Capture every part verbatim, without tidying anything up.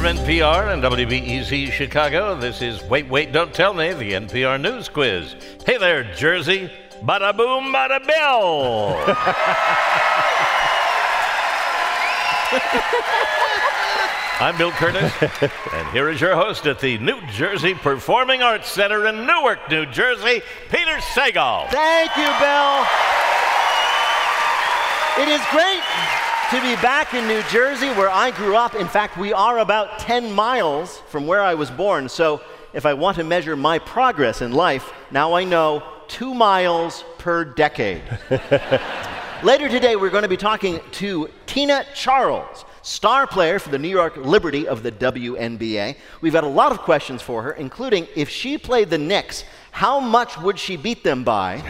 from N P R and W B E Z Chicago, this is Wait, Wait, Don't Tell Me, the N P R News Quiz. Hey there, Jersey. Bada boom, bada bell. I'm Bill Curtis, and here is your host at the New Jersey Performing Arts Center in Newark, New Jersey, Peter Sagal. Thank you, Bill. It is great to be back in New Jersey, where I grew up. In fact, we are about ten miles from where I was born, so if I want to measure my progress in life, now I know two miles per decade. Later today, we're going to be talking to Tina Charles, star player for the New York Liberty of the W N B A. We've got a lot of questions for her, including if she played the Knicks, how much would she beat them by?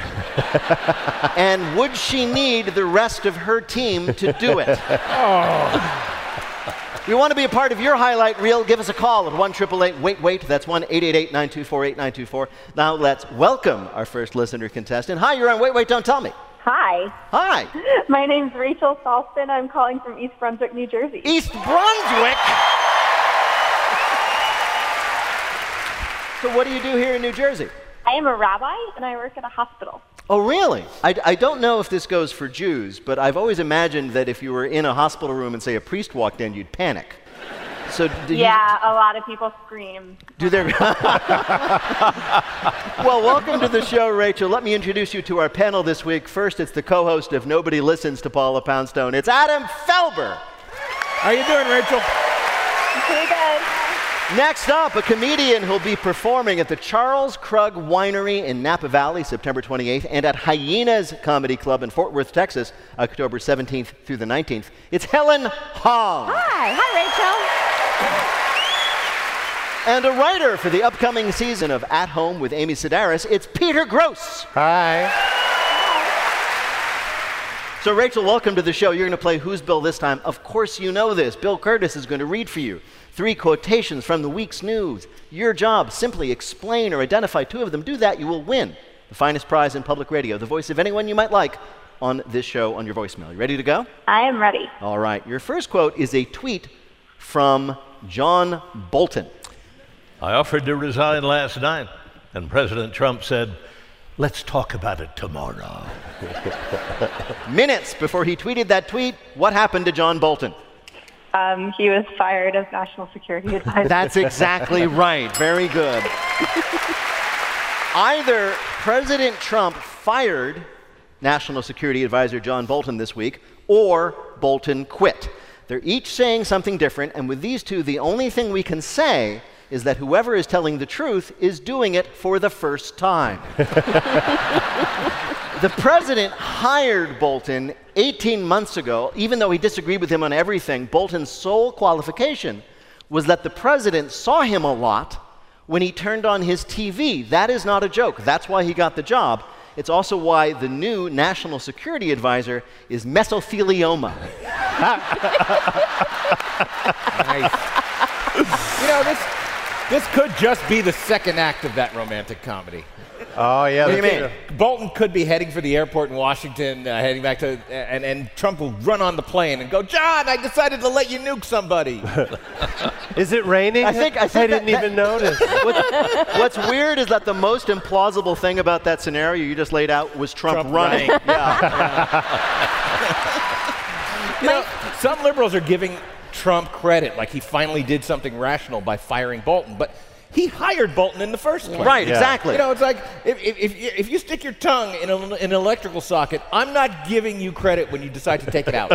And would she need the rest of her team to do it? Oh. We want to be a part of your highlight reel. Give us a call at one eight eight eight wait wait. That's one eight eight eight nine two four eight nine two four. Now let's welcome our first listener contestant. Hi, you're on Wait, Wait, Don't Tell Me. Hi. Hi. My name's Rachel Salston. I'm calling from East Brunswick, New Jersey. East Brunswick? So what do you do here in New Jersey? I am a rabbi, and I work at a hospital. Oh, really? I, I don't know if this goes for Jews, but I've always imagined that if you were in a hospital room and, say, a priest walked in, you'd panic. So do yeah, you... a lot of people scream. Do they? Well, welcome to the show, Rachel. Let me introduce you to our panel this week. First, it's the co-host of Nobody Listens to Paula Poundstone. It's Adam Felber. How you doing, Rachel? Pretty good. Next up, a comedian who'll be performing at the Charles Krug Winery in Napa Valley, September twenty-eighth, and at Hyena's Comedy Club in Fort Worth, Texas, October seventeenth through the nineteenth. It's Helen Hong. Hi. Hi, Rachel. And a writer for the upcoming season of At Home with Amy Sedaris, it's Peter Gross. Hi. So, Rachel, welcome to the show. You're going to play Who's Bill this time. Of course you know this. Bill Curtis is going to read for you three quotations from the week's news. Your job, simply explain or identify two of them. Do that, you will win the finest prize in public radio, the voice of anyone you might like on this show on your voicemail. You ready to go? I am ready. All right. Your first quote is a tweet from John Bolton. I offered to resign last night, and President Trump said, let's talk about it tomorrow. Minutes before he tweeted that tweet, what happened to John Bolton? Um, he was fired as National Security Advisor. That's exactly right. Very good. Either President Trump fired National Security Advisor John Bolton this week, or Bolton quit. They're each saying something different, and with these two, the only thing we can say is that whoever is telling the truth is doing it for the first time. The president hired Bolton eighteen months ago, even though he disagreed with him on everything. Bolton's sole qualification was that the president saw him a lot when he turned on his T V. That is not a joke. That's why he got the job. It's also why the new national security advisor is mesothelioma. Nice. You know, this... This could just be the second act of that romantic comedy. Oh, yeah. What do you mean? Bolton could be heading for the airport in Washington, uh, heading back to, and, and Trump will run on the plane and go, John, I decided to let you nuke somebody. Is it raining? I think I, think I didn't that, even that, notice. What's, what's weird is that the most implausible thing about that scenario you just laid out was Trump, Trump running. running. Yeah. You know, some liberals are giving Trump credit, like he finally did something rational by firing Bolton, but he hired Bolton in the first place. Right, yeah. Exactly. You know, it's like, if, if, if you stick your tongue in, a, in an electrical socket, I'm not giving you credit when you decide to take it out.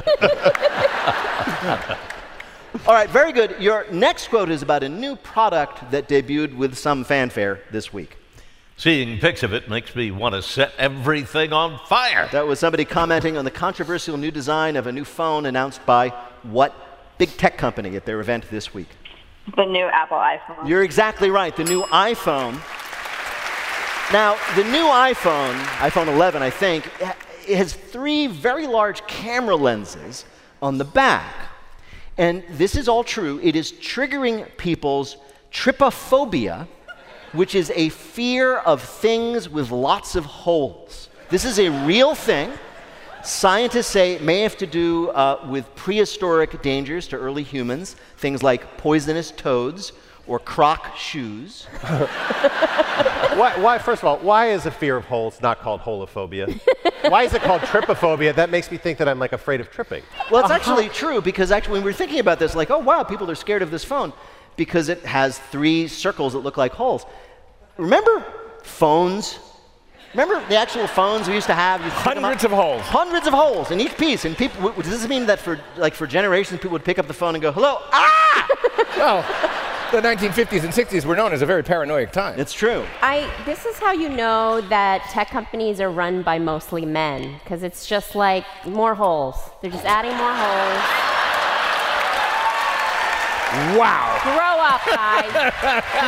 All right, very good. Your next quote is about a new product that debuted with some fanfare this week. Seeing pics of it makes me want to set everything on fire. That was somebody commenting on the controversial new design of a new phone announced by what big tech company at their event this week? The new Apple iPhone. You're exactly right, the new iPhone. Now, the new iPhone, iPhone eleven, I think, it has three very large camera lenses on the back. And this is all true. It is triggering people's trypophobia, which is a fear of things with lots of holes. This is a real thing. Scientists say it may have to do uh, with prehistoric dangers to early humans, things like poisonous toads or croc shoes. why, why, first of all, why is a fear of holes not called holophobia? Why is it called trypophobia? That makes me think that I'm like afraid of tripping. Well, it's uh-huh. actually true, because actually when we were thinking about this, like, oh wow, people are scared of this phone because it has three circles that look like holes. Remember phones? Remember the actual phones we used to have? Hundreds of holes. Hundreds of holes in each piece. And people, does this mean that for, like, for generations people would pick up the phone and go, hello, ah! Oh. The nineteen fifties and sixties were known as a very paranoid time. It's true. I, this is how you know that tech companies are run by mostly men, because it's just like more holes. They're just adding more holes. Wow. Grow up, guys.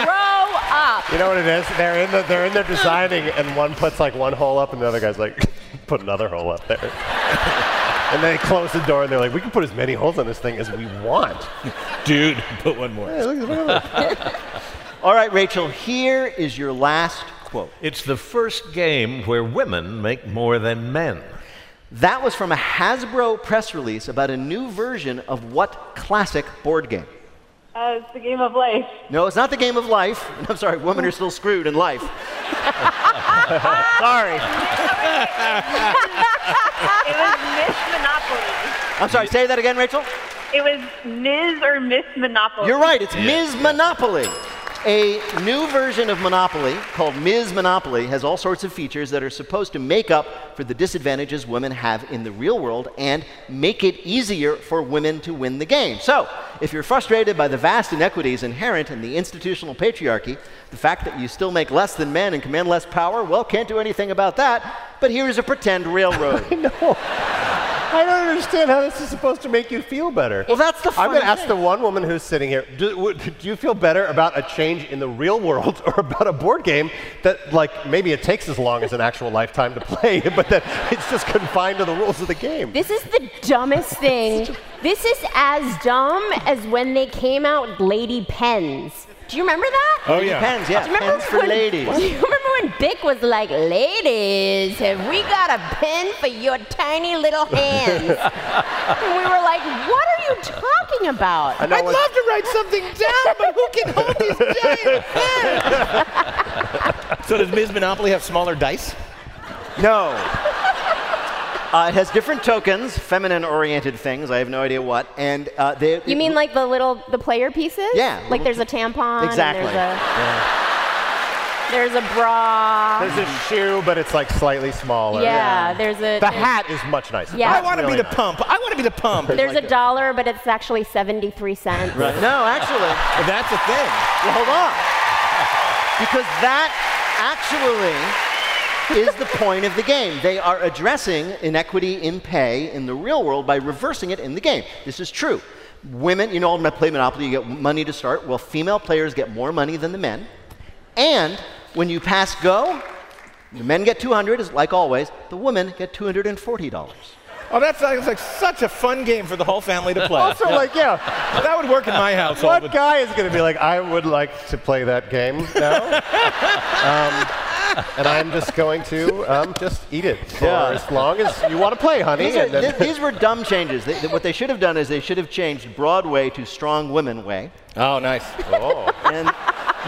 Grow up. You know what it is? They're in the, they're in their designing, and one puts like one hole up, and the other guy's like, put another hole up there. And they close the door, and they're like, we can put as many holes on this thing as we want. Dude, put one more. Hey, look at All right, Rachel, here is your last quote. It's the first game where women make more than men. That was from a Hasbro press release about a new version of what classic board game? Uh, it's the game of life. No, it's not the game of life. I'm sorry, women are still screwed in life. Sorry. It was Miss Monopoly. I'm sorry, say that again, Rachel? It was Miz or Miss Monopoly. You're right, it's yeah. Miz Monopoly. A new version of Monopoly called Miz Monopoly has all sorts of features that are supposed to make up for the disadvantages women have in the real world and make it easier for women to win the game. So, if you're frustrated by the vast inequities inherent in the institutional patriarchy, the fact that you still make less than men and command less power, well, can't do anything about that, but here is a pretend railroad. I know. I don't understand how this is supposed to make you feel better. Well, that's the I'm going to ask the one woman who's sitting here, do, do you feel better about a change in the real world or about a board game that, like, maybe it takes as long as an actual lifetime to play, but that it's just confined to the rules of the game? This is the dumbest thing. This is as dumb as when they came out with Lady Pens. Do you remember that? Oh, yeah. Pens, yeah. Do you pens for when, ladies. Do you remember when Bic was like, ladies, have we got a pen for your tiny little hands? And we were like, what are you talking about? I'd love to write something down, but who can hold these giant pens? So does Miz Monopoly have smaller dice? No. Uh, it has different tokens, feminine-oriented things. I have no idea what. And uh, they. You mean like the little the player pieces? Yeah. Like there's a tampon. Exactly. And there's, a, yeah. there's a bra. There's a shoe, but it's like slightly smaller. Yeah. yeah. There's a. The there's, hat is much nicer. Yeah. I want to really be the nice. pump. I want to be the pump. There's like a dollar, but it's actually seventy-three cents. Right. No, actually, that's a thing. Well, hold on, because that actually. is the point of the game. They are addressing inequity in pay in the real world by reversing it in the game. This is true. Women, you know, when you play Monopoly, you get money to start. Well, female players get more money than the men. And when you pass go, the men get two hundred dollars, like always. The women get two hundred forty dollars. Oh, that's like, that's like such a fun game for the whole family to play. Also, yeah. like, yeah. That would work in my household. What but... guy is going to be like, I would like to play that game now? um, And I'm just going to um, just eat it for yeah. as long as you want to play, honey. These, are, th these were dumb changes. They, th what they should have done is they should have changed Broadway to Strong Women Way. Oh, nice. Oh. And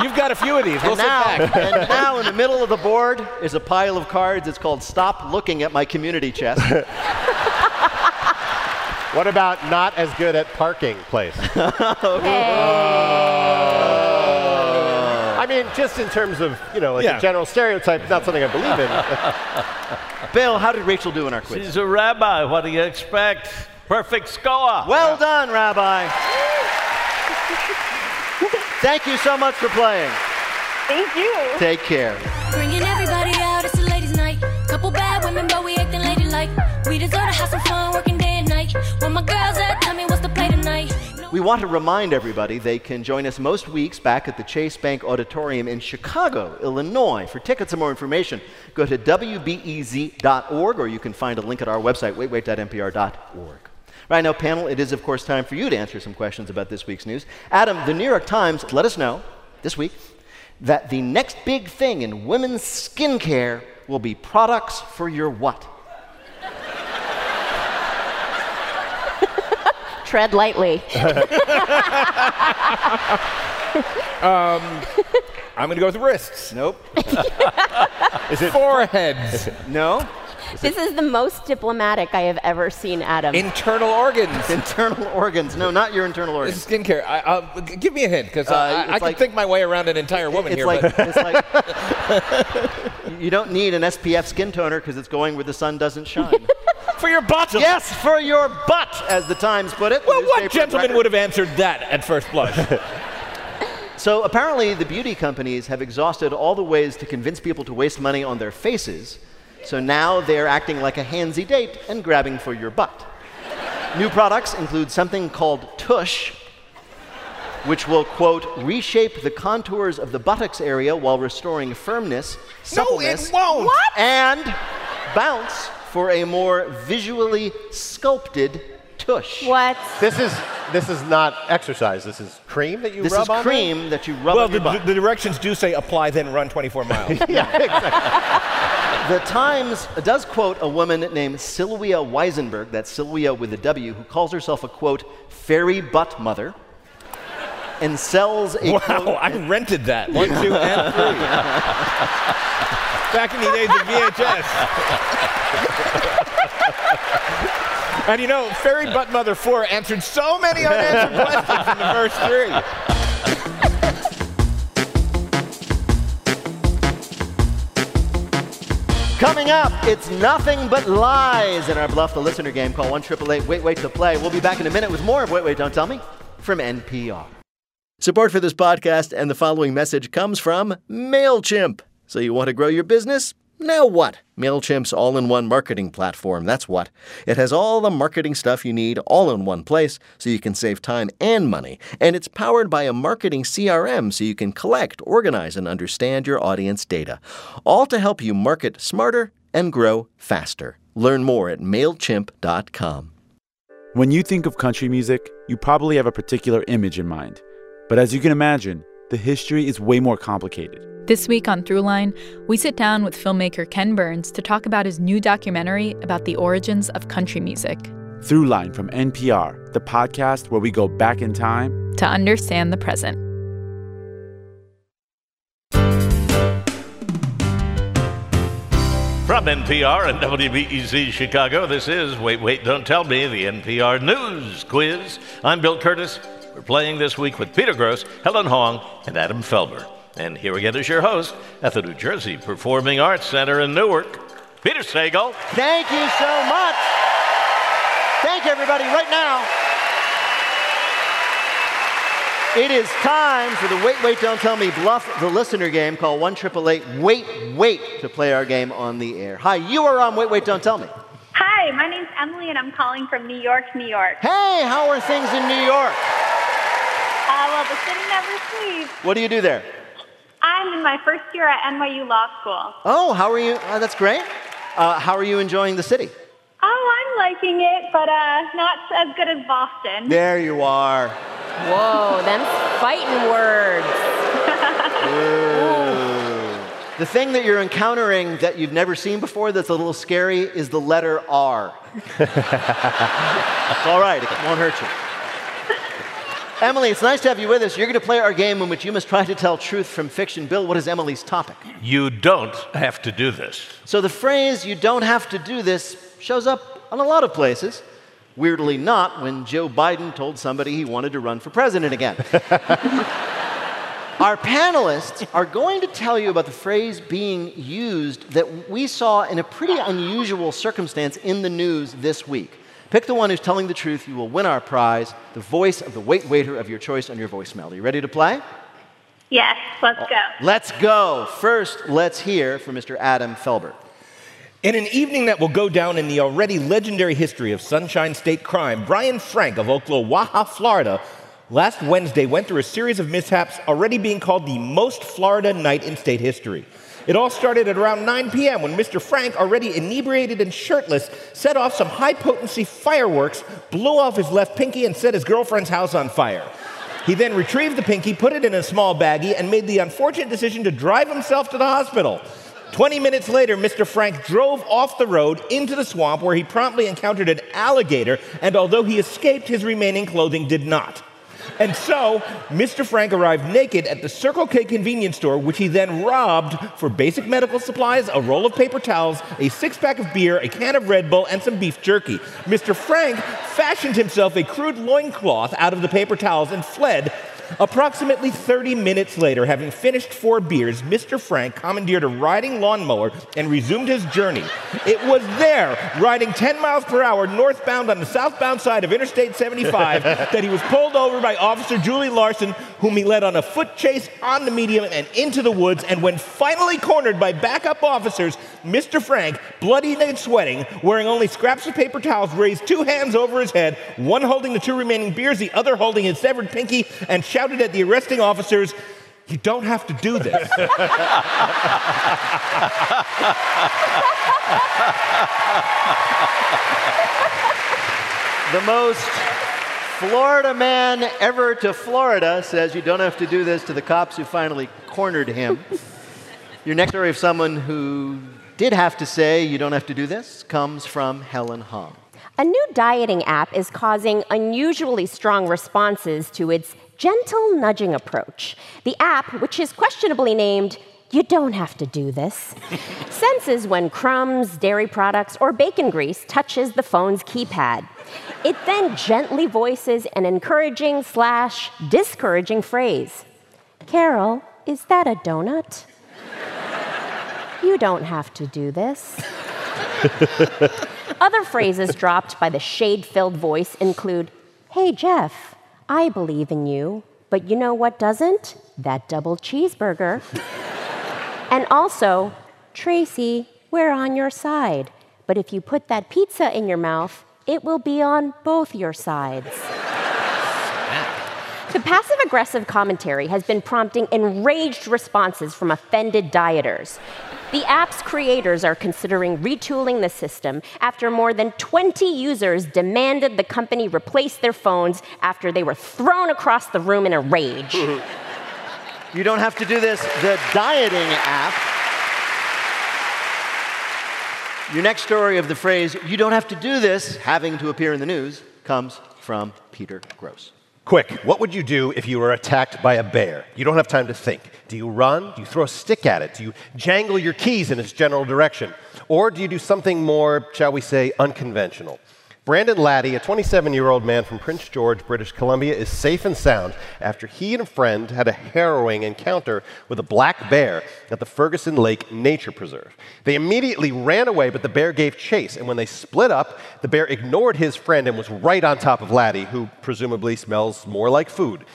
you've got a few of these. We'll sit now, back. And now in the middle of the board is a pile of cards. It's called Stop Looking at My Community Chest. What about Not As Good at Parking Place? Hey. I mean, just in terms of, you know, like yeah. a general stereotype, not something I believe in. Bill, how did Rachel do in our quiz? She's a rabbi. What do you expect? Perfect score. Well yeah. done, Rabbi. Thank you so much for playing. Thank you. Take care. Bringing everybody out. It's a ladies' night. Couple bad women, but we acting ladylike. We deserve to have some fun working day and night. When my girls at, tell me what's the play tonight. We want to remind everybody they can join us most weeks back at the Chase Bank Auditorium in Chicago, Illinois. For tickets and more information, go to W B E Z dot org, or you can find a link at our website, wait wait dot N P R dot org. Right now, panel, it is, of course, time for you to answer some questions about this week's news. Adam, the New York Times let us know this week that the next big thing in women's skincare will be products for your what? tread lightly. um, I'm going to go with the wrists. Nope. Is it foreheads? No. Is this it? Is the most diplomatic I have ever seen Adam. Internal organs. Internal organs. No, not your internal organs. This is skincare. I, uh, give me a hint, because uh, I, I like, can think my way around an entire woman it's here. Like, but. It's like you don't need an S P F skin toner because it's going where the sun doesn't shine. For your bottom. Yes, for your butt, as the Times put it. Well, what gentleman would have answered that at first blush? So apparently the beauty companies have exhausted all the ways to convince people to waste money on their faces. So now they're acting like a handsy date and grabbing for your butt. New products include something called Tush, which will, quote, reshape the contours of the buttocks area while restoring firmness, suppleness, no, it won't. What? And bounce for a more visually sculpted tush. What? This is this is not exercise. This is cream that you this rub on. This is cream them? that you rub well, on your butt. Well, the directions do say apply, then run twenty-four miles. Yeah, exactly. The Times does quote a woman named Sylvia Weisenberg, that's Sylvia with a W, who calls herself a, quote, fairy butt mother, and sells a, wow, quote... Wow, I rented that. One, two, and three. Back in the days of V H S. And you know, fairy butt mother four answered so many unanswered questions in the first three. Coming up, it's nothing but lies in our Bluff the Listener game. Call one triple eight wait wait to play. We'll be back in a minute with more of Wait, Wait, Don't Tell Me from N P R. Support for this podcast and the following message comes from MailChimp. So you want to grow your business? Now what? MailChimp's all-in-one marketing platform, that's what. It has all the marketing stuff you need all in one place so you can save time and money. And it's powered by a marketing C R M so you can collect, organize, and understand your audience data. All to help you market smarter and grow faster. Learn more at MailChimp dot com. When you think of country music, you probably have a particular image in mind. But as you can imagine, the history is way more complicated. This week on Throughline, we sit down with filmmaker Ken Burns to talk about his new documentary about the origins of country music. Throughline from N P R, the podcast where we go back in time to understand the present. From N P R and W B E Z Chicago, this is Wait, Wait, Don't Tell Me, the N P R News Quiz. I'm Bill Curtis. We're playing this week with Peter Gross, Helen Hong, and Adam Felber. And here again is your host at the New Jersey Performing Arts Center in Newark, Peter Sagal. Thank you so much. Thank you, everybody, right now. It is time for the Wait, Wait, Don't Tell Me Bluff the Listener game. Call one triple eight wait wait to play our game on the air. Hi, you are on Wait, Wait, Don't Tell Me. Hi, my name's Emily, and I'm calling from New York, New York. Hey, how are things in New York? Uh, well, the city never sleeps. What do you do there? I'm in my first year at N Y U Law School. Oh, how are you? Uh, that's great. Uh, how are you enjoying the city? Oh, I'm liking it, but uh, not as good as Boston. There you are. Whoa, them fighting words. The thing that you're encountering that you've never seen before that's a little scary is the letter R. It's all right. It won't hurt you. Emily, it's nice to have you with us. You're going to play our game in which you must try to tell truth from fiction. Bill, what is Emily's topic? You don't have to do this. So the phrase, you don't have to do this, shows up on a lot of places. Weirdly not when Joe Biden told somebody he wanted to run for president again. Our panelists are going to tell you about the phrase being used that we saw in a pretty unusual circumstance in the news this week. Pick the one who's telling the truth. You will win our prize, the voice of the wait waiter of your choice on your voicemail. Are you ready to play? Yes, let's go. Let's go. First, let's hear from Mister Adam Felber. In an evening that will go down in the already legendary history of Sunshine State crime, Brian Frank of Ocklawaha, Florida, last Wednesday went through a series of mishaps already being called the most Florida night in state history. It all started at around nine p.m. when Mister Frank, already inebriated and shirtless, set off some high-potency fireworks, blew off his left pinky, and set his girlfriend's house on fire. He then retrieved the pinky, put it in a small baggie, and made the unfortunate decision to drive himself to the hospital. Twenty minutes later, Mister Frank drove off the road into the swamp where he promptly encountered an alligator, and although he escaped, his remaining clothing did not. And so, Mister Frank arrived naked at the Circle K convenience store, which he then robbed for basic medical supplies, a roll of paper towels, a six-pack of beer, a can of Red Bull, and some beef jerky. Mister Frank fashioned himself a crude loincloth out of the paper towels and fled. Approximately thirty minutes later, having finished four beers, Mister Frank commandeered a riding lawnmower and resumed his journey. It was there, riding ten miles per hour northbound on the southbound side of Interstate seventy-five, that he was pulled over by Officer Julie Larson, whom he led on a foot chase on the median and into the woods. And when finally cornered by backup officers, Mister Frank, bloodied and sweating, wearing only scraps of paper towels, raised two hands over his head, one holding the two remaining beers, the other holding his severed pinky, and shouted at the arresting officers, "You don't have to do this." The most Florida man ever to Florida says you don't have to do this to the cops who finally cornered him. Your next story of someone who did have to say you don't have to do this comes from Helen Hong. A new dieting app is causing unusually strong responses to its gentle nudging approach. The app, which is questionably named "You Don't Have to Do This," senses when crumbs, dairy products, or bacon grease touches the phone's keypad. It then gently voices an encouraging slash discouraging phrase. "Carol, is that a donut? You don't have to do this." Other phrases dropped by the shade-filled voice include, "Hey, Jeff, I believe in you, but you know what doesn't? That double cheeseburger." And also, "Tracy, we're on your side, but if you put that pizza in your mouth, it will be on both your sides." The passive-aggressive commentary has been prompting enraged responses from offended dieters. The app's creators are considering retooling the system after more than twenty users demanded the company replace their phones after they were thrown across the room in a rage. You don't have to do this, the dieting app. Your next story of the phrase, "you don't have to do this," having to appear in the news, comes from Peter Gross. Quick, what would you do if you were attacked by a bear? You don't have time to think. Do you run? Do you throw a stick at it? Do you jangle your keys in its general direction? Or do you do something more, shall we say, unconventional? Brandon Laddie, a twenty-seven-year-old man from Prince George, British Columbia, is safe and sound after he and a friend had a harrowing encounter with a black bear at the Ferguson Lake Nature Preserve. They immediately ran away, but the bear gave chase, and when they split up, the bear ignored his friend and was right on top of Laddie, who presumably smells more like food.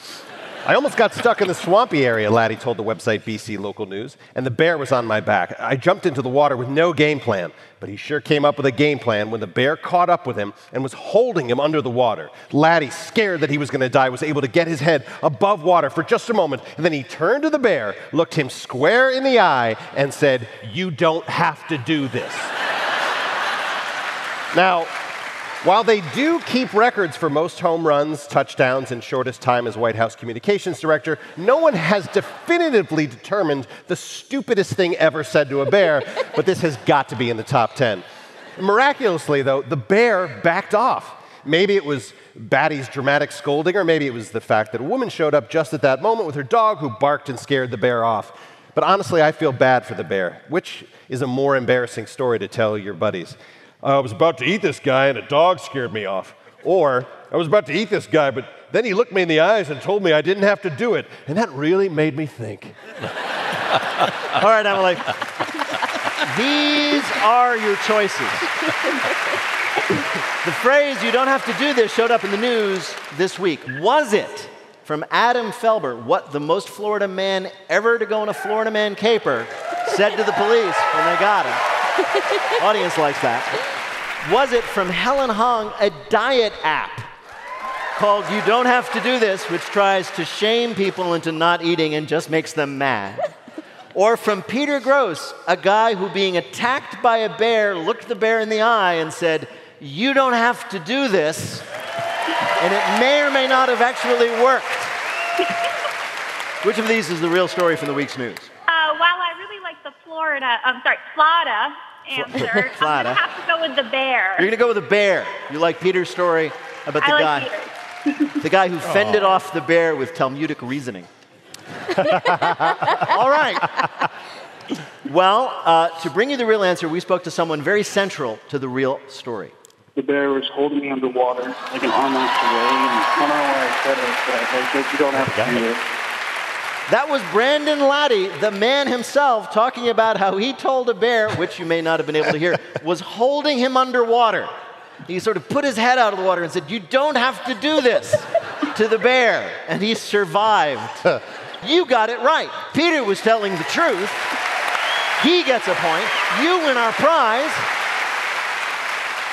"I almost got stuck in the swampy area," Laddie told the website B C Local News, "and the bear was on my back. I jumped into the water with no game plan." But he sure came up with a game plan when the bear caught up with him and was holding him under the water. Laddie, scared that he was going to die, was able to get his head above water for just a moment, and then he turned to the bear, looked him square in the eye, and said, "You don't have to do this." Now, while they do keep records for most home runs, touchdowns, and shortest time as White House communications director, no one has definitively determined the stupidest thing ever said to a bear, but this has got to be in the top ten. Miraculously, though, the bear backed off. Maybe it was Batty's dramatic scolding, or maybe it was the fact that a woman showed up just at that moment with her dog who barked and scared the bear off. But honestly, I feel bad for the bear, which is a more embarrassing story to tell your buddies. "I was about to eat this guy and a dog scared me off." Or, "I was about to eat this guy, but then he looked me in the eyes and told me I didn't have to do it. And that really made me think." All right, I'm like, these are your choices. The phrase, "you don't have to do this," showed up in the news this week. Was it, from Adam Felber, what the most Florida man ever to go in a Florida man caper said to the police when they got him? Audience likes that. Was it, from Helen Hong, a diet app called "You Don't Have to Do This," which tries to shame people into not eating and just makes them mad? Or from Peter Gross, a guy who, being attacked by a bear, looked the bear in the eye and said, "You don't have to do this," and it may or may not have actually worked? Which of these is the real story from the week's news? Uh, wow, I really like the Florida. I'm sorry, Florida answer. Florida. I'm going to have to go with the bear. You're going to go with the bear. You like Peter's story about the I guy. Like Peter. The guy who fended Aww. off the bear with Talmudic reasoning. All right. Well, uh, to bring you the real answer, we spoke to someone very central to the real story. The bear was holding me underwater like an armless away, and I don't know why I said it, but I said you don't have to do it. That was Brandon Latty, the man himself, talking about how he told a bear, which you may not have been able to hear, was holding him underwater. He sort of put his head out of the water and said, you don't have to do this to the bear. And he survived. You got it right. Peter was telling the truth. He gets a point. You win our prize.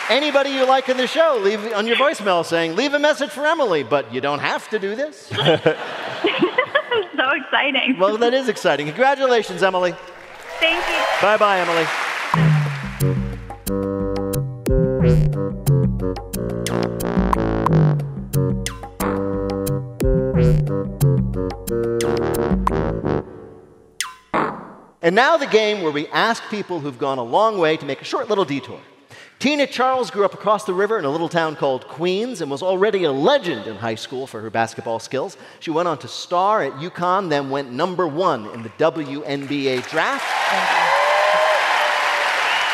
Anybody you like in the show, leave on your voicemail saying, leave a message for Emily, but you don't have to do this. So exciting. Well, that is exciting. Congratulations, Emily. Thank you. Bye-bye, Emily. And now the game where we ask people who've gone a long way to make a short little detour. Tina Charles grew up across the river in a little town called Queens and was already a legend in high school for her basketball skills. She went on to star at UConn, then went number one in the W N B A draft.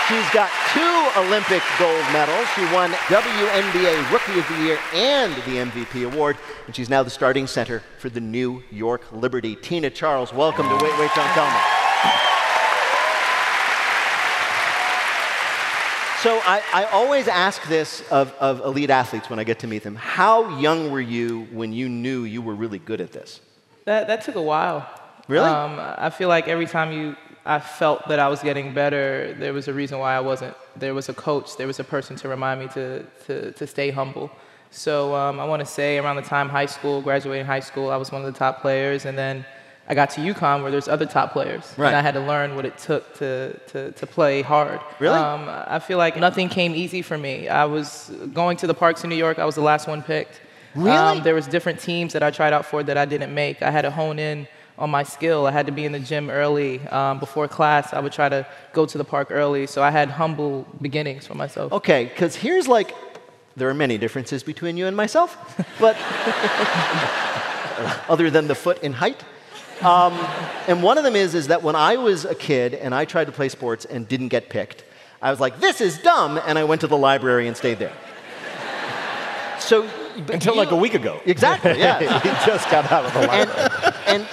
She's got two Olympic gold medals. She won W N B A Rookie of the Year and the M V P award, and she's now the starting center for the New York Liberty. Tina Charles, welcome to Wait, Wait, Don't Tell Me. So I, I always ask this of, of elite athletes when I get to meet them. How young were you when you knew you were really good at this? That, that took a while. Really? Um, I feel like every time you, I felt that I was getting better, there was a reason why I wasn't. There was a coach. There was a person to remind me to, to, to stay humble. So um, I want to say around the time high school, graduating high school, I was one of the top players. And then I got to UConn where there's other top players. Right. And I had to learn what it took to, to, to play hard. Really? Um, I feel like nothing came easy for me. I was going to the parks in New York. I was the last one picked. Really? Um, there was different teams that I tried out for that I didn't make. I had to hone in on my skill. I had to be in the gym early. Um, before class, I would try to go to the park early. So I had humble beginnings for myself. Okay, because here's like, there are many differences between you and myself, but other than the foot in height. Um, and one of them is, is that when I was a kid and I tried to play sports and didn't get picked, I was like, this is dumb, and I went to the library and stayed there. So, Until you, like a week ago. Exactly, yeah. You just got out of the library. And, and,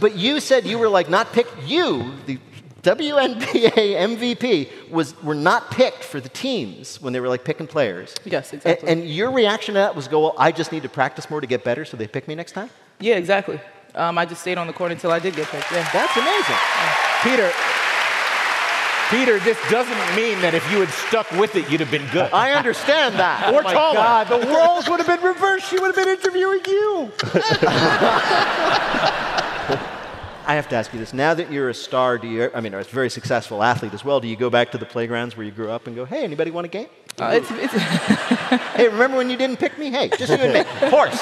but you said you were like not picked. You, the W N B A M V P, was, were not picked for the teams when they were like picking players. Yes, exactly. And, and your reaction to that was go, well, I just need to practice more to get better so they pick me next time? Yeah, exactly. Um, I just stayed on the court until I did get picked. Yeah. That's amazing. Yeah. Peter, Peter, this doesn't mean that if you had stuck with it, you'd have been good. I understand that. Or oh taller. God, the roles would have been reversed. She would have been interviewing you. I have to ask you this. Now that you're a star, do you, I mean, a very successful athlete as well, do you go back to the playgrounds where you grew up and go, hey, anybody want a game? Uh, it's, it's hey, remember when you didn't pick me? Hey, just you and me. Horse.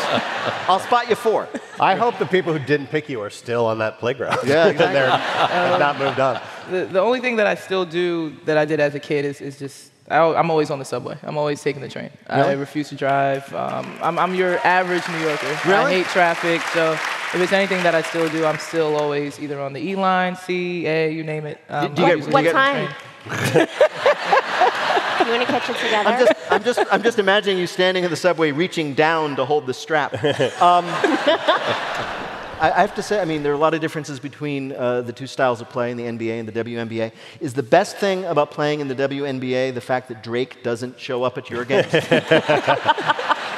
I'll spot you four. I hope the people who didn't pick you are still on that playground. Yeah, exactly. They're um, not moved on. The, the only thing that I still do that I did as a kid is, is just, I, I'm always on the subway. I'm always taking the train. Really? I refuse to drive. Um, I'm, I'm your average New Yorker. Really? I hate traffic, so... If it's anything that I still do, I'm still always either on the E line, C, A, you name it. Um, do, do you get, what do you time? You want to catch it together? I'm just, I'm just, I'm just imagining you standing in the subway, reaching down to hold the strap. Um, I, I have to say, I mean, there are a lot of differences between uh, the two styles of play in the N B A and the W N B A. Is the best thing about playing in the W N B A the fact that Drake doesn't show up at your games?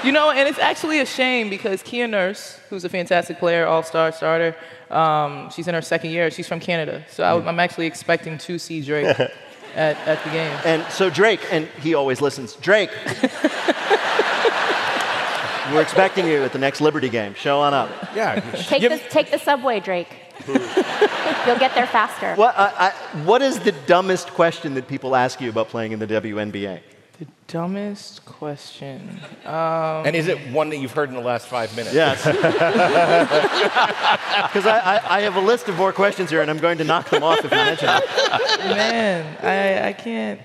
You know, and it's actually a shame because Kia Nurse, who's a fantastic player, all-star starter, um, she's in her second year. She's from Canada. So I, I'm actually expecting to see Drake at, at the game. And so Drake, and he always listens, Drake, we're expecting you at the next Liberty game. Show on up. Yeah. Take, the, take the subway, Drake. You'll get there faster. Well, I, I, what is the dumbest question that people ask you about playing in the W N B A? The dumbest question. Um, and is it one that you've heard in the last five minutes? Yes. Because I, I, I have a list of more questions here, and I'm going to knock them off if I mention it. Man, I, I can't.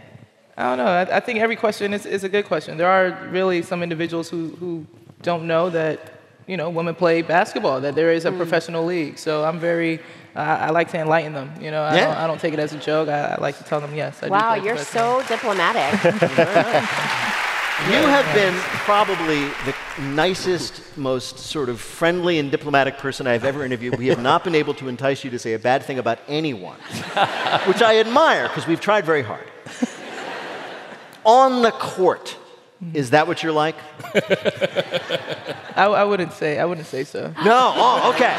I don't know. I, I think every question is, is a good question. There are really some individuals who, who don't know that, you know, women play basketball, that there is a mm. professional league. So I'm very... I, I like to enlighten them, you know. I, yeah. don't, I don't take it as a joke. I, I like to tell them yes. I wow, do you're so diplomatic. You have been probably the nicest, most sort of friendly and diplomatic person I've ever interviewed. We have not been able to entice you to say a bad thing about anyone, which I admire because we've tried very hard. On the court. Is that what you're like? I, I wouldn't say. I wouldn't say so. No. Oh, okay.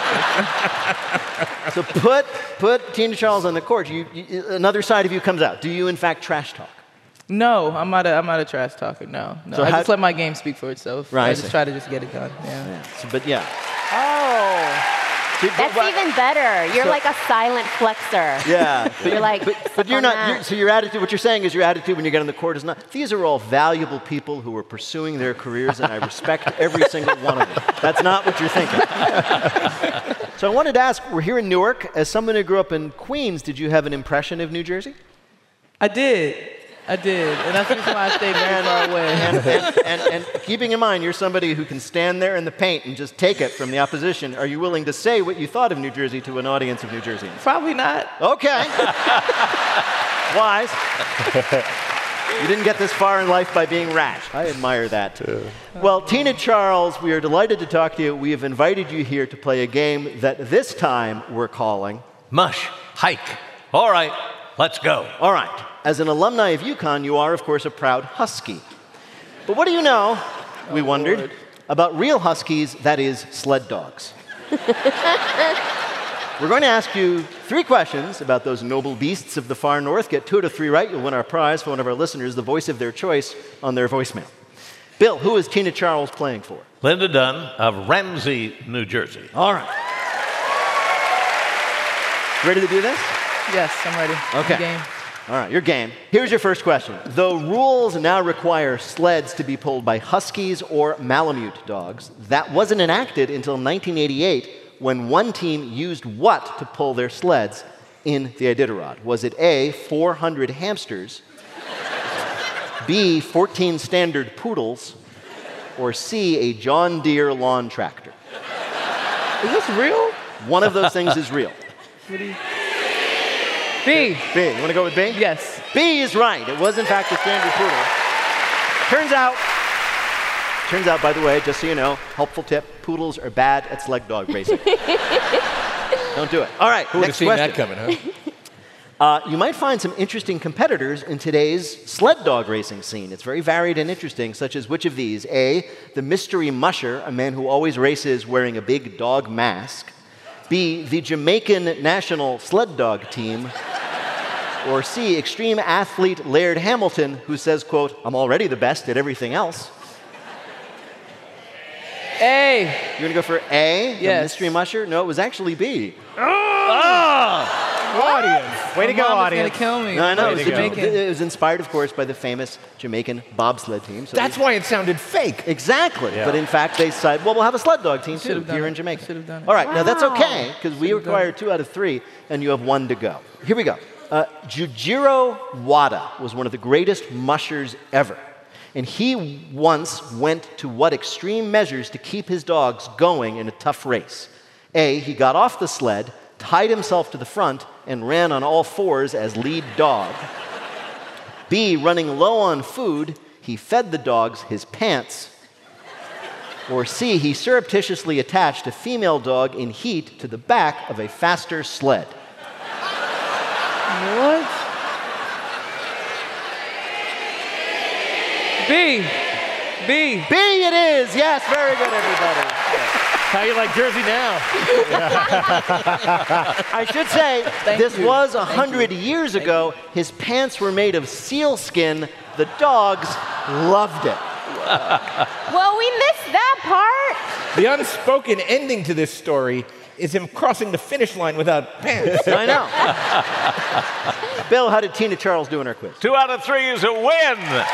So put put Tina Charles on the court. You, you, another side of you comes out. Do you in fact trash talk? No, I'm not. A, I'm not a trash talker. No. No. So I just let my game speak for itself. Right. I just try to just get it done. Yeah. yeah. So, but yeah. Oh. That's even better. You're so, like a silent flexor. Yeah. But you're like, but, but you're not, you're, so your attitude, what you're saying is your attitude when you get on the court is not, these are all valuable people who are pursuing their careers and I respect every single one of them. That's not what you're thinking. So I wanted to ask, we're here in Newark. As someone who grew up in Queens, did you have an impression of New Jersey? I did. I did, and that's the reason why I stayed very far away. And, and, and, and, and keeping in mind, you're somebody who can stand there in the paint and just take it from the opposition. Are you willing to say what you thought of New Jersey to an audience of New Jerseyans? Probably not. Okay. Wise. You didn't get this far in life by being rash. I admire that. Yeah. Well, Tina Charles, we are delighted to talk to you. We have invited you here to play a game that this time we're calling... Mush. Hike. All right. Let's go. All right. As an alumni of UConn, you are, of course, a proud Husky. But what do you know, we oh, wondered, Lord. about real Huskies, that is, sled dogs? We're going to ask you three questions about those noble beasts of the far north. Get two out of three right, you'll win our prize for one of our listeners, the voice of their choice, on their voicemail. Bill, who is Tina Charles playing for? Linda Dunn of Ramsey, New Jersey. All right. Ready to do this? Yes, I'm ready. Okay. I'm game. All right, your game. Here's your first question. Though rules now require sleds to be pulled by Huskies or Malamute dogs, that wasn't enacted until nineteen eighty-eight when one team used what to pull their sleds in the Iditarod? Was it A, four hundred hamsters, B, fourteen standard poodles, or C, a John Deere lawn tractor? Is this real? One of those things is real. What do you... B. B. You want to go with B? Yes. B is right. It was, in fact, a standard poodle. Turns out, turns out, by the way, just so you know, helpful tip, poodles are bad at sled dog racing. Don't do it. All right, who would have seen that coming, huh? Uh, you might find some interesting competitors in today's sled dog racing scene. It's very varied and interesting, such as which of these? A, the mystery musher, a man who always races wearing a big dog mask. B, the Jamaican national sled dog team. Or C, extreme athlete Laird Hamilton, who says, quote, I'm already the best at everything else. A. You're going to go for A? Yes. The mystery musher? No, it was actually B. Oh! oh. Audience. Way to go, audience. It's going to kill me. No, I know. It was, Jamaican. it was inspired, of course, by the famous Jamaican bobsled team. So That's we, why it sounded fake. Exactly. Yeah. But in fact, they said, well, we'll have a sled dog team, too, here in Jamaica. Should have done it. All right. Wow. Now, that's okay, because we require two out of three, and you have one to go. Here we go. Uh, Jujiro Wada was one of the greatest mushers ever. And he once went to what extreme measures to keep his dogs going in a tough race? A, he got off the sled, tied himself to the front, and ran on all fours as lead dog. B, running low on food, he fed the dogs his pants. Or C, he surreptitiously attached a female dog in heat to the back of a faster sled. What? B. B. B it is. Yes, very good, everybody. How you like Jersey now? I should say, Thank this you. was one hundred years Thank ago. You. His pants were made of seal skin. The dogs loved it. Well, we missed that part. The unspoken ending to this story is him crossing the finish line without pants. I know. Bill, how did Tina Charles do in her quiz? Two out of three is a win.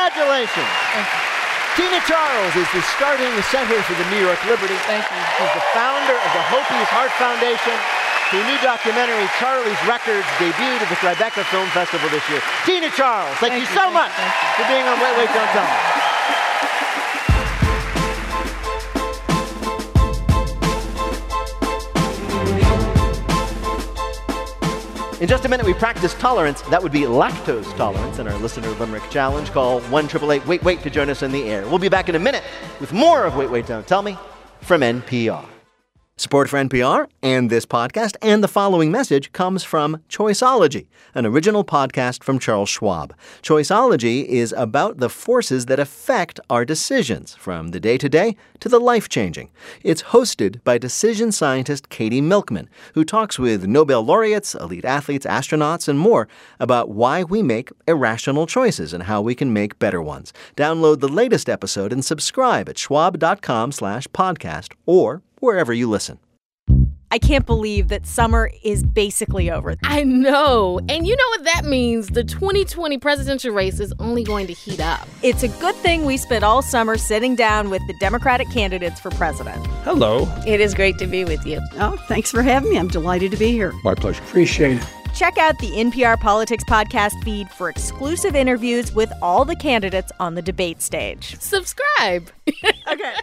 Congratulations. Thank you. Tina Charles is the starting center for the New York Liberty. Thank you. She's the founder of the Hopi's Heart Foundation. The new documentary, Charlie's Records, debuted at the Tribeca Film Festival this year. Tina Charles, thank, thank you so thank much you, you. for being on Wait, Wait, Don't Tell Me. In just a minute, we practice tolerance. That would be lactose tolerance in our listener limerick challenge. Call one eight eight eight wait wait to join us in the air. We'll be back in a minute with more of Wait, Wait, Don't Tell Me from N P R. Support for N P R and this podcast and the following message comes from Choiceology, an original podcast from Charles Schwab. Choiceology is about the forces that affect our decisions, from the day-to-day to the life-changing. It's hosted by decision scientist Katie Milkman, who talks with Nobel laureates, elite athletes, astronauts, and more about why we make irrational choices and how we can make better ones. Download the latest episode and subscribe at schwab.com slash podcast or wherever you listen. I can't believe that summer is basically over. I know. And you know what that means? The twenty twenty presidential race is only going to heat up. It's a good thing we spent all summer sitting down with the Democratic candidates for president. Hello. It is great to be with you. Oh, thanks for having me. I'm delighted to be here. My pleasure. Appreciate it. Check out the N P R Politics podcast feed for exclusive interviews with all the candidates on the debate stage. Subscribe. Okay.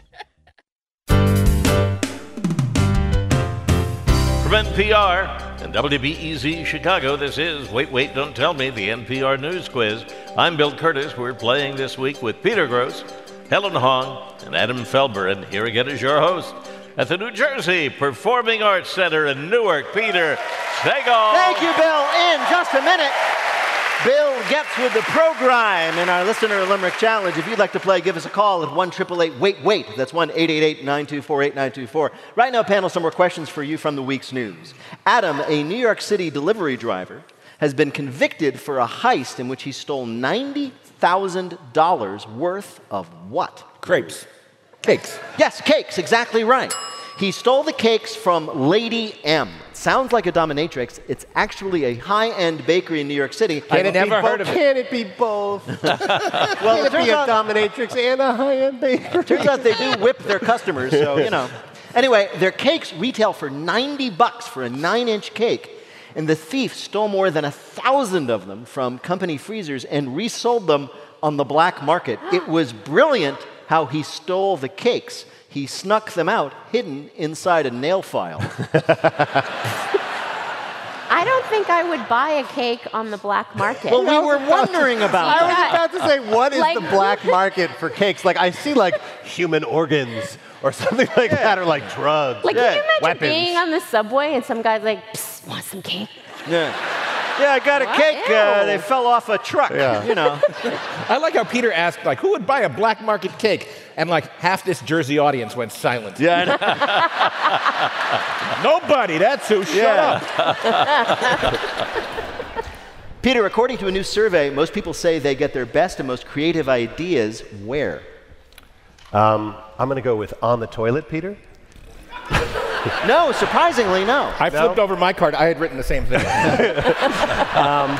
From N P R and W B E Z Chicago, this is Wait, Wait, Don't Tell Me, the N P R News Quiz. I'm Bill Curtis. We're playing this week with Peter Gross, Helen Hong, and Adam Felber. And here again is your host at the New Jersey Performing Arts Center in Newark, Peter Sagal. Thank you, Bill. In just a minute, Bill gets with the program in our Listener Limerick Challenge. If you'd like to play, give us a call at one eight eight eight wait wait. That's one eight eight eight nine two four eight nine two four. Right now, panel, some more questions for you from the week's news. Adam, a New York City delivery driver, has been convicted for a heist in which he stole ninety thousand dollars worth of what? Crepes. Cakes. Yes, cakes. Exactly right. He stole the cakes from Lady M. Sounds like a dominatrix. It's actually a high-end bakery in New York City. I've never heard of it. Can it be both? Well, it turns out a dominatrix and a high-end bakery. Turns out they do whip their customers, so you know. Anyway, their cakes retail for ninety bucks for a nine-inch cake, and the thief stole more than a thousand of them from company freezers and resold them on the black market. It was brilliant how he stole the cakes. He snuck them out, hidden inside a nail file. I don't think I would buy a cake on the black market. Well, we were wondering about that. I was about to say, what is like, the black market for cakes? Like, I see, like, human organs or something like yeah. that, or, like, drugs. Like, yeah. can you imagine Weapons. being on the subway and some guy's like, psst, want some cake? Yeah. Yeah, I got a what? cake. Uh, they fell off a truck, yeah. you know. I like how Peter asked, like, who would buy a black market cake? And, like, half this Jersey audience went silent. Yeah, I know. Nobody, that's who. Shut yeah. up. Peter, according to a new survey, most people say they get their best and most creative ideas where? Um, I'm going to go with on the toilet, Peter. No, surprisingly, no. I no? flipped over my card. I had written the same thing. um,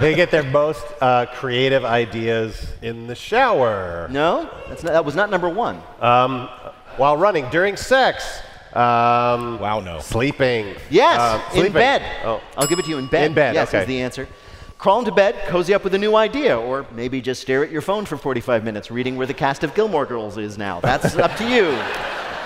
they get their most uh, creative ideas in the shower. No, that's not, that was not number one. Um, while running, during sex. Um, wow, no. Sleeping. Yes, uh, sleeping. in bed. Oh. I'll give it to you in bed. In bed, yes, okay. Yes, is the answer. Crawl into bed, cozy up with a new idea, or maybe just stare at your phone for forty-five minutes, reading where the cast of Gilmore Girls is now. That's up to you.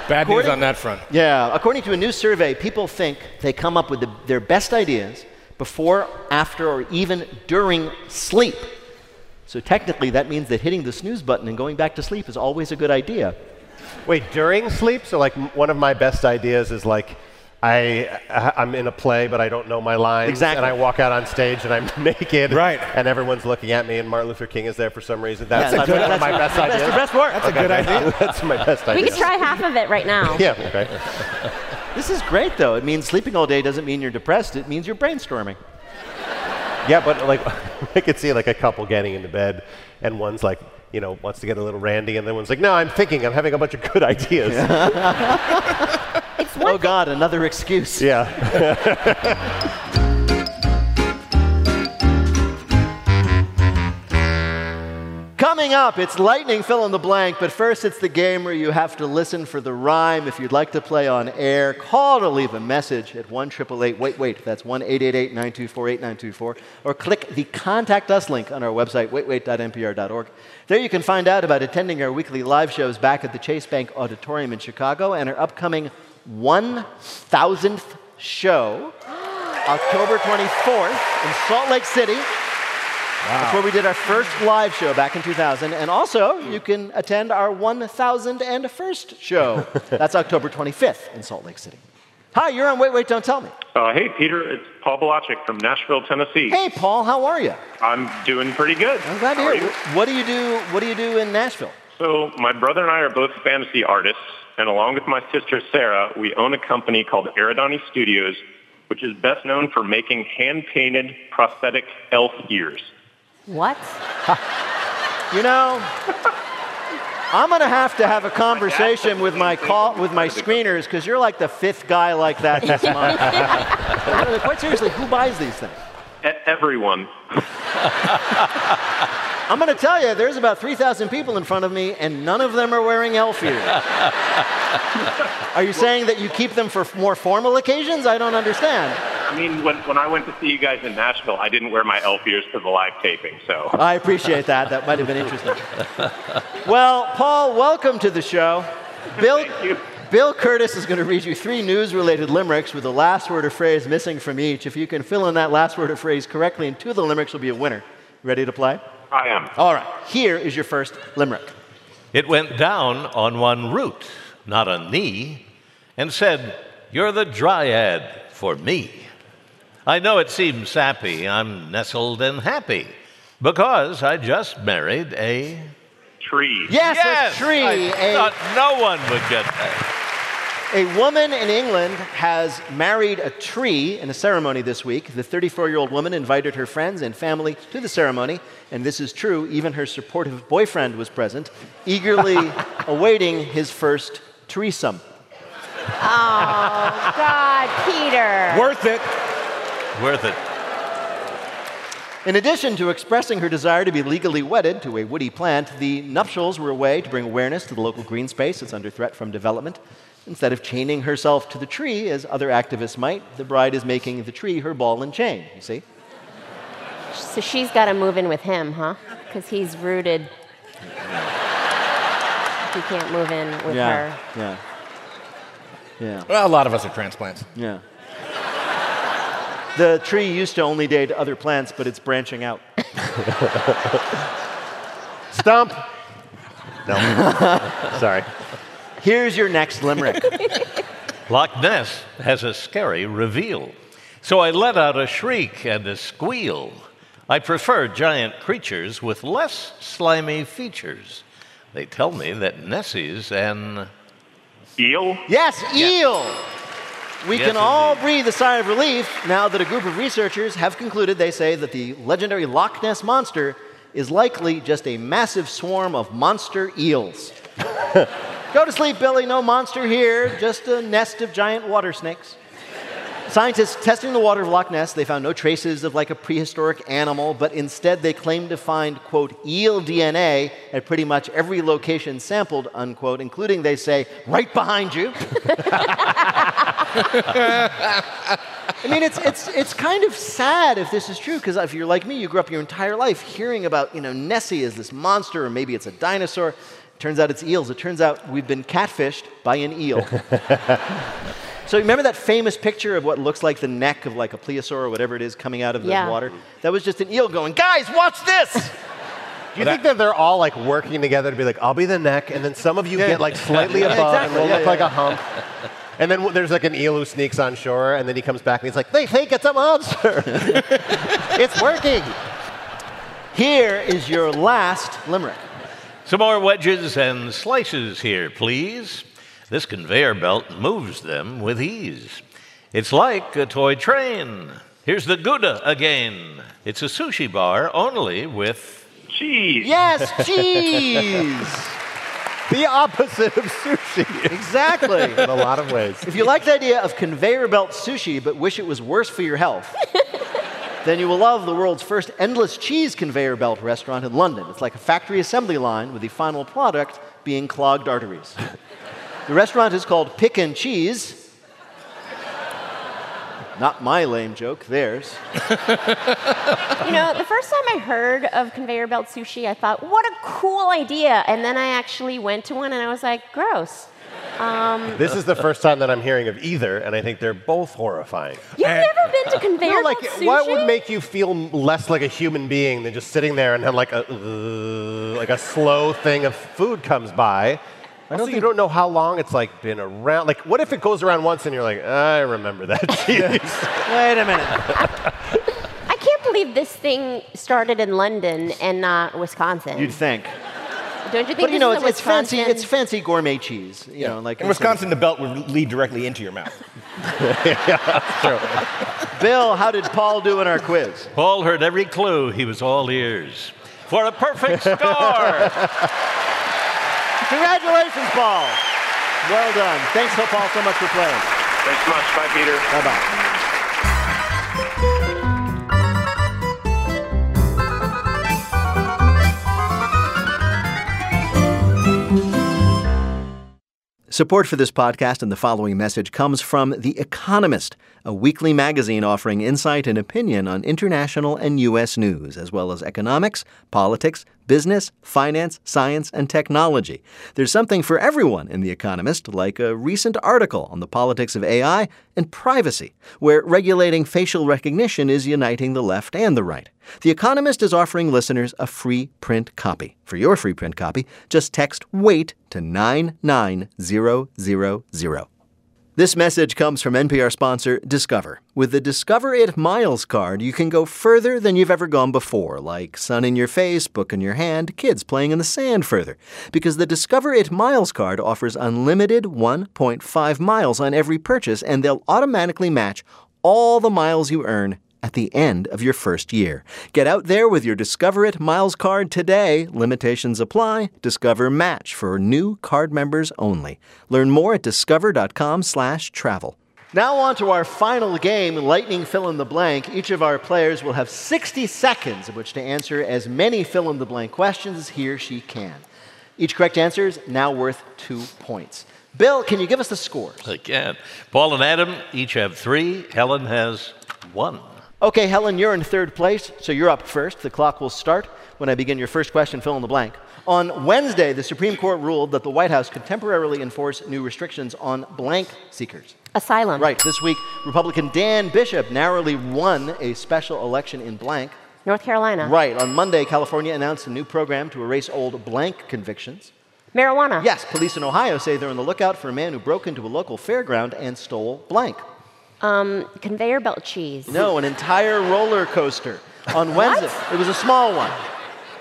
Bad according, news on that front. Yeah. According to a new survey, people think they come up with the, their best ideas before, after, or even during sleep. So technically, that means that hitting the snooze button and going back to sleep is always a good idea. Wait, during sleep? So, like, one of my best ideas is, like, I, I'm in a play, but I don't know my lines. Exactly. And I walk out on stage and I'm naked. Right. And everyone's looking at me, and Martin Luther King is there for some reason. That's, yeah, that's, that's one of my best ideas. That's the best work. That's okay. a good idea. That's my best idea. We can try half of it right now. Yeah, okay. This is great, though. It means sleeping all day doesn't mean you're depressed. It means you're brainstorming. Yeah, but, like, I could see, like, a couple getting into bed, and one's, like, you know, wants to get a little randy, and the one's like, no, I'm thinking. I'm having a bunch of good ideas. Oh, God, another excuse. Yeah. Coming up, it's lightning fill in the blank, but first it's the game where you have to listen for the rhyme. If you'd like to play on air, call to leave a message at one eight eight eight wait wait. That's one eight eight eight nine two four eight nine two four. Or click the Contact Us link on our website, wait wait dot N P R dot org. There you can find out about attending our weekly live shows back at the Chase Bank Auditorium in Chicago and our upcoming one thousandth show, October twenty-fourth in Salt Lake City. Wow. That's where we did our first live show back in two thousand. And also, you can attend our one thousand first show. That's October twenty-fifth in Salt Lake City. Hi, you're on Wait, Wait, Don't Tell Me. Uh, hey, Peter. It's Paul Balachick from Nashville, Tennessee. Hey, Paul. How are you? I'm doing pretty good. I'm glad to hear. What do you do, what do you do in Nashville? So my brother and I are both fantasy artists. And along with my sister, Sarah, we own a company called Eridani Studios, which is best known for making hand-painted prosthetic elf ears. What? You know, I'm going to have to have a conversation with my call, with my screeners, because you're like the fifth guy like that this month. Quite seriously, who buys these things? Everyone. I'm going to tell you, there's about three thousand people in front of me, and none of them are wearing elf ears. Are you saying that you keep them for more formal occasions? I don't understand. I mean, when, when I went to see you guys in Nashville, I didn't wear my elf ears to the live taping, so. I appreciate that. That might have been interesting. Well, Paul, welcome to the show. Bill, Thank you. Bill Curtis is going to read you three news-related limericks with the last word or phrase missing from each. If you can fill in that last word or phrase correctly, and two of the limericks will be a winner. Ready to play? I am. All right. Here is your first limerick. It went down on one root, not a knee, and said, "You're the dryad for me." I know it seems sappy, I'm nestled and happy, because I just married a... tree. Yes, yes, a tree. I a... thought no one would get that. A woman in England has married a tree in a ceremony this week. The thirty-four-year-old woman invited her friends and family to the ceremony, and this is true, even her supportive boyfriend was present, eagerly awaiting his first threesome. Oh, God, Peter. Worth it. Worth it. In addition to expressing her desire to be legally wedded to a woody plant, the nuptials were a way to bring awareness to the local green space that's under threat from development. Instead of chaining herself to the tree, as other activists might, the bride is making the tree her ball and chain, you see? So she's got to move in with him, huh? Because he's rooted. He can't move in with yeah, her. Yeah, yeah. Well, a lot of us are transplants. Yeah. The tree used to only date other plants, but it's branching out. Stump. No. Sorry. Here's your next limerick. Loch Ness has a scary reveal. So I let out a shriek and a squeal. I prefer giant creatures with less slimy features. They tell me that Nessie's an... eel? Yes, eel! Yes. We yes, can all indeed. breathe a sigh of relief now that a group of researchers have concluded, they say, that the legendary Loch Ness monster is likely just a massive swarm of monster eels. Go to sleep, Billy. No monster here. Just a nest of giant water snakes. Scientists testing the water of Loch Ness, they found no traces of like a prehistoric animal, but instead they claimed to find, quote, eel D N A at pretty much every location sampled, unquote, including, they say, right behind you. I mean, it's, it's, it's kind of sad if this is true, because if you're like me, you grew up your entire life hearing about, you know, Nessie is this monster, or maybe it's a dinosaur. Turns out it's eels. It turns out we've been catfished by an eel. So remember that famous picture of what looks like the neck of like a plesiosaur or whatever it is coming out of yeah. the water? That was just an eel going, guys, watch this! Do you well, think that, that they're all like working together to be like, I'll be the neck, and then some of you yeah. get like slightly yeah, above exactly. and we'll yeah, look yeah, like yeah. a hump. And then there's like an eel who sneaks on shore, and then he comes back and he's like, they think it's a monster! It's working! Here is your last limerick. Some more wedges and slices here, please. This conveyor belt moves them with ease. It's like a toy train. Here's the Gouda again. It's a sushi bar only with... cheese. Yes, cheese. The opposite of sushi. Exactly. In a lot of ways. If you like the idea of conveyor belt sushi but wish it was worse for your health, then you will love the world's first endless cheese conveyor belt restaurant in London. It's like a factory assembly line with the final product being clogged arteries. The restaurant is called Pick and Cheese. Not my lame joke, theirs. You know, the first time I heard of conveyor belt sushi, I thought, what a cool idea. And then I actually went to one and I was like, gross. Um, this is the first time that I'm hearing of either, and I think they're both horrifying. You've and, never been to conveyor no, like, sushi? What would make you feel less like a human being than just sitting there and then like a, uh, like a slow thing of food comes by? I also, you don't know how long it's like been around. Like, what if it goes around once and you're like, I remember that cheese. Wait a minute. I can't believe this thing started in London and not Wisconsin. You'd think. Don't you think but, you know, it's, it's fancy. It's fancy gourmet cheese. You yeah. know, like in Wisconsin, of... the belt would lead directly into your mouth. Yeah, that's true. Bill, how did Paul do in our quiz? Paul heard every clue. He was all ears for a perfect score. Congratulations, Paul. Well done. Thanks, Paul, so much for playing. Thanks much. Bye, Peter. Bye, bye. Support for this podcast and the following message comes from The Economist, a weekly magazine offering insight and opinion on international and U S news, as well as economics, politics, business, finance, science, and technology. There's something for everyone in The Economist, like a recent article on the politics of A I and privacy, where regulating facial recognition is uniting the left and the right. The Economist is offering listeners a free print copy. For your free print copy, just text WAIT to nine nine zero zero zero. This message comes from N P R sponsor Discover. With the Discover It Miles card, you can go further than you've ever gone before, like sun in your face, book in your hand, kids playing in the sand further. Because the Discover It Miles card offers unlimited one point five miles on every purchase, and they'll automatically match all the miles you earn at the end of your first year. Get out there with your Discover It Miles card today. Limitations apply. Discover match for new card members only. Learn more at discover.com slash travel. Now on to our final game, Lightning Fill-in-the-Blank. Each of our players will have sixty seconds in which to answer as many fill-in-the-blank questions as he or she can. Each correct answer is now worth two points. Bill, can you give us the scores? I can. Paul and Adam each have three. Helen has one. Okay, Helen, you're in third place, so you're up first. The clock will start when I begin your first question, fill in the blank. On Wednesday, the Supreme Court ruled that the White House could temporarily enforce new restrictions on blank seekers. Asylum. Right. This week, Republican Dan Bishop narrowly won a special election in blank. North Carolina. Right. On Monday, California announced a new program to erase old blank convictions. Marijuana. Yes. Police in Ohio say they're on the lookout for a man who broke into a local fairground and stole blank. Um, conveyor belt cheese. No, an entire roller coaster. On Wednesday, it was a small one,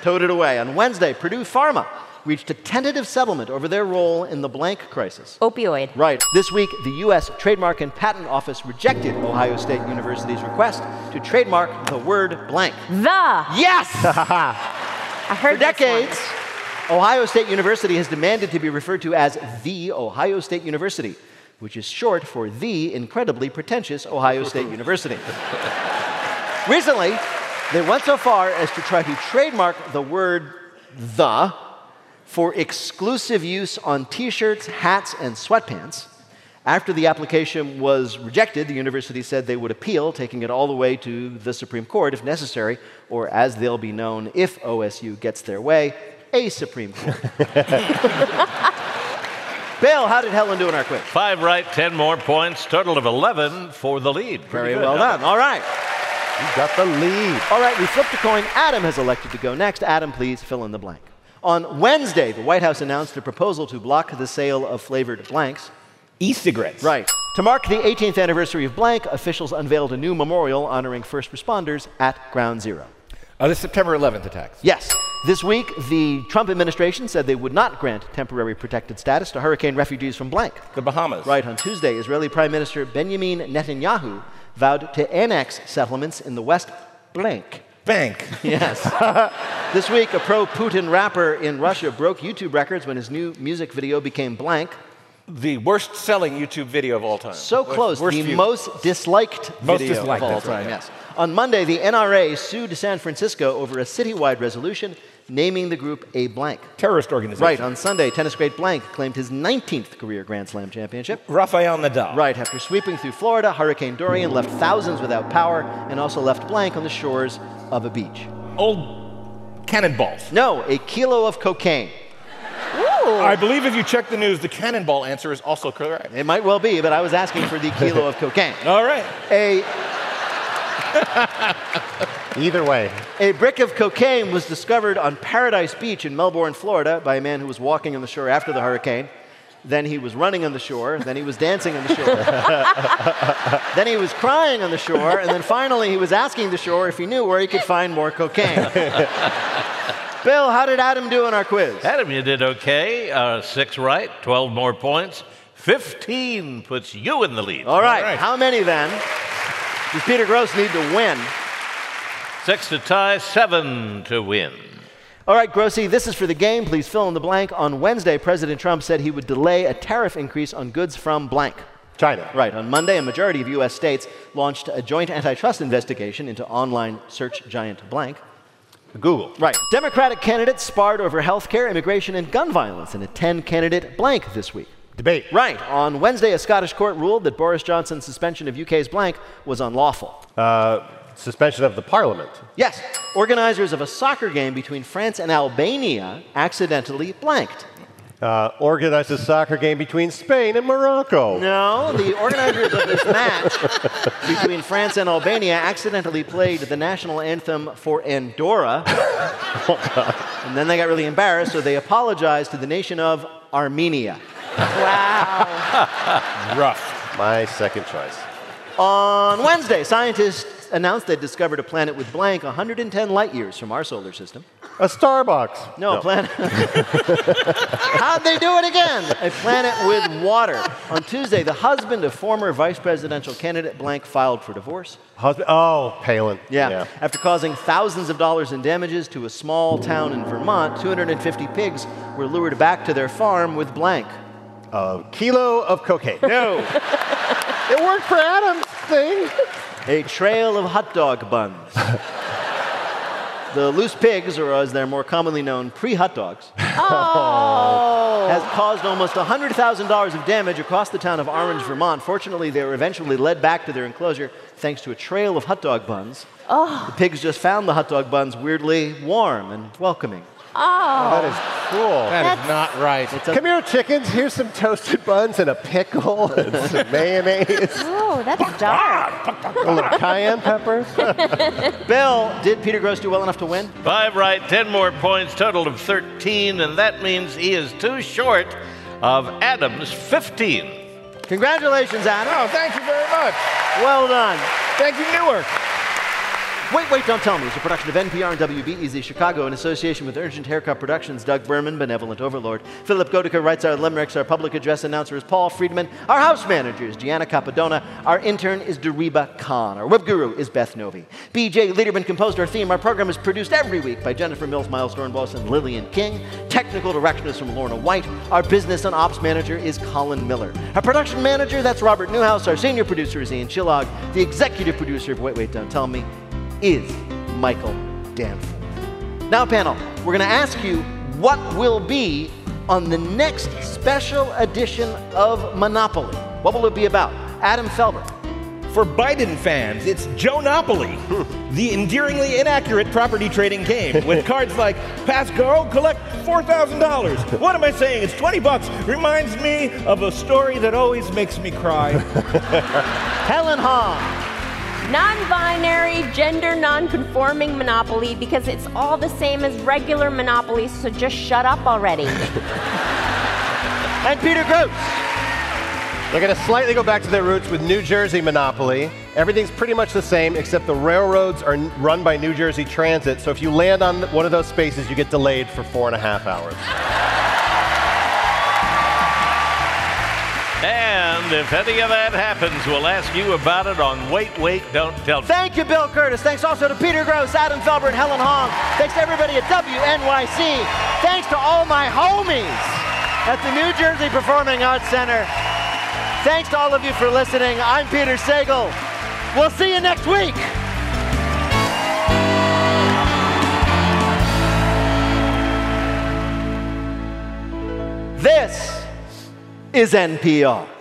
towed it away. On Wednesday, Purdue Pharma reached a tentative settlement over their role in the blank crisis. Opioid. Right. This week, the U S Trademark and Patent Office rejected Ohio State University's request to trademark the word blank. The. Yes! I heard For decades, this one. Ohio State University has demanded to be referred to as the Ohio State University, which is short for the incredibly pretentious Ohio State University. Recently, they went so far as to try to trademark the word the for exclusive use on T-shirts, hats, and sweatpants. After the application was rejected, the university said they would appeal, taking it all the way to the Supreme Court if necessary, or as they'll be known if O S U gets their way, a Supreme Court. Bill, how did Helen do in our quiz? Five right, ten more points, total of eleven for the lead. Very well done. All right. You got the lead. All right, we flipped a coin. Adam has elected to go next. Adam, please fill in the blank. On Wednesday, the White House announced a proposal to block the sale of flavored blanks. E-cigarettes. Right. To mark the eighteenth anniversary of blank, officials unveiled a new memorial honoring first responders at Ground Zero. Uh, the September eleventh attacks. Yes. This week, the Trump administration said they would not grant temporary protected status to hurricane refugees from blank. The Bahamas. Right. On Tuesday, Israeli Prime Minister Benjamin Netanyahu vowed to annex settlements in the West blank. Bank. Yes. This week, a pro-Putin rapper in Russia broke YouTube records when his new music video became blank. The worst-selling YouTube video of all time. So close. Worst the view. most disliked most video disliked, of all time, right. Yes. On Monday, the N R A sued San Francisco over a citywide resolution naming the group a blank. Terrorist organization. Right. On Sunday, tennis great blank claimed his nineteenth career Grand Slam championship. Rafael Nadal. Right. After sweeping through Florida, Hurricane Dorian left thousands without power and also left blank on the shores of a beach. Old cannonballs. No, a kilo of cocaine. I believe if you check the news, the cannonball answer is also correct. It might well be, but I was asking for the kilo of cocaine. All right. A... Either way. A brick of cocaine was discovered on Paradise Beach in Melbourne, Florida, by a man who was walking on the shore after the hurricane. Then he was running on the shore. Then he was dancing on the shore. Then he was crying on the shore. And then finally, he was asking the shore if he knew where he could find more cocaine. Bill, how did Adam do in our quiz? Adam, you did okay. Uh, six right, twelve more points. fifteen puts you in the lead. All right. All right. How many, then, does Peter Gross need to win? Six to tie, seven to win. All right, Grossy, this is for the game. Please fill in the blank. On Wednesday, President Trump said he would delay a tariff increase on goods from blank. China. Right. On Monday, a majority of U S states launched a joint antitrust investigation into online search giant blank. Google. Right. Democratic candidates sparred over health care, immigration, and gun violence in a ten-candidate blank this week. Debate. Right. On Wednesday, a Scottish court ruled that Boris Johnson's suspension of U K's blank was unlawful. Uh, suspension of the parliament. Yes. Organizers of a soccer game between France and Albania accidentally blanked. Uh, organized a soccer game between Spain and Morocco. No, the organizers of this match between France and Albania accidentally played the national anthem for Andorra. Oh, God. And then they got really embarrassed, so they apologized to the nation of Armenia. Wow. Rough. My second choice. On Wednesday, scientists announced they discovered a planet with blank one hundred ten light years from our solar system. A Starbucks. No, no. planet. How'd they do it again? A planet with water. On Tuesday, the husband of former vice presidential candidate blank filed for divorce. Husband? Oh, Palin. Yeah. yeah. After causing thousands of dollars in damages to a small town in Vermont, two hundred fifty pigs were lured back to their farm with blank. A kilo of cocaine. No. It worked for Adam's thing. A trail of hot dog buns. The loose pigs, or as they're more commonly known, pre-hot dogs, oh. has caused almost one hundred thousand dollars of damage across the town of Orange, Vermont. Fortunately, they were eventually led back to their enclosure thanks to a trail of hot dog buns. Oh. The pigs just found the hot dog buns weirdly warm and welcoming. Oh. That is cool. That That's... is not right. A... Come here, chickens. Here's some toasted buns and a pickle and some mayonnaise. Oh, that's dark. A little cayenne pepper. Bill, did Peter Gross do well enough to win? Five right, ten more points, total of thirteen, and that means he is too short of Adam's fifteen. Congratulations, Adam. Oh, thank you very much. Well done. Thank you, Newark. Wait, Wait, Don't Tell Me is a production of N P R and W B E Z Chicago in association with Urgent Haircut Productions. Doug Berman, Benevolent Overlord. Philip Gotica writes our limericks. Our public address announcer is Paul Friedman. Our house manager is Gianna Capadona. Our intern is Deriba Khan. Our web guru is Beth Novi. B J Lederman composed our theme. Our program is produced every week by Jennifer Mills, Miles Dornbos, and Lillian King. Technical direction is from Lorna White. Our business and ops manager is Colin Miller. Our production manager, that's Robert Newhouse. Our senior producer is Ian Chillog. The executive producer of Wait, Wait, Don't Tell Me is Michael Danforth. Now, panel, we're going to ask you what will be on the next special edition of Monopoly. What will it be about? Adam Felber. For Biden fans, it's Jonopoly, the endearingly inaccurate property trading game with cards like pass go, collect four thousand dollars. What am I saying? It's twenty bucks. Reminds me of a story that always makes me cry. Helen Hong. Non-binary, gender non-conforming Monopoly, because it's all the same as regular Monopoly, so just shut up already. And Peter Gross. They're going to slightly go back to their roots with New Jersey Monopoly. Everything's pretty much the same, except the railroads are run by New Jersey Transit, so if you land on one of those spaces, you get delayed for four and a half hours. And if any of that happens, we'll ask you about it on Wait, Wait, Don't Tell Me. Thank you, Bill Curtis. Thanks also to Peter Gross, Adam Felber, and Helen Hong. Thanks to everybody at W N Y C. Thanks to all my homies at the New Jersey Performing Arts Center. Thanks to all of you for listening. I'm Peter Sagal. We'll see you next week. This is N P R.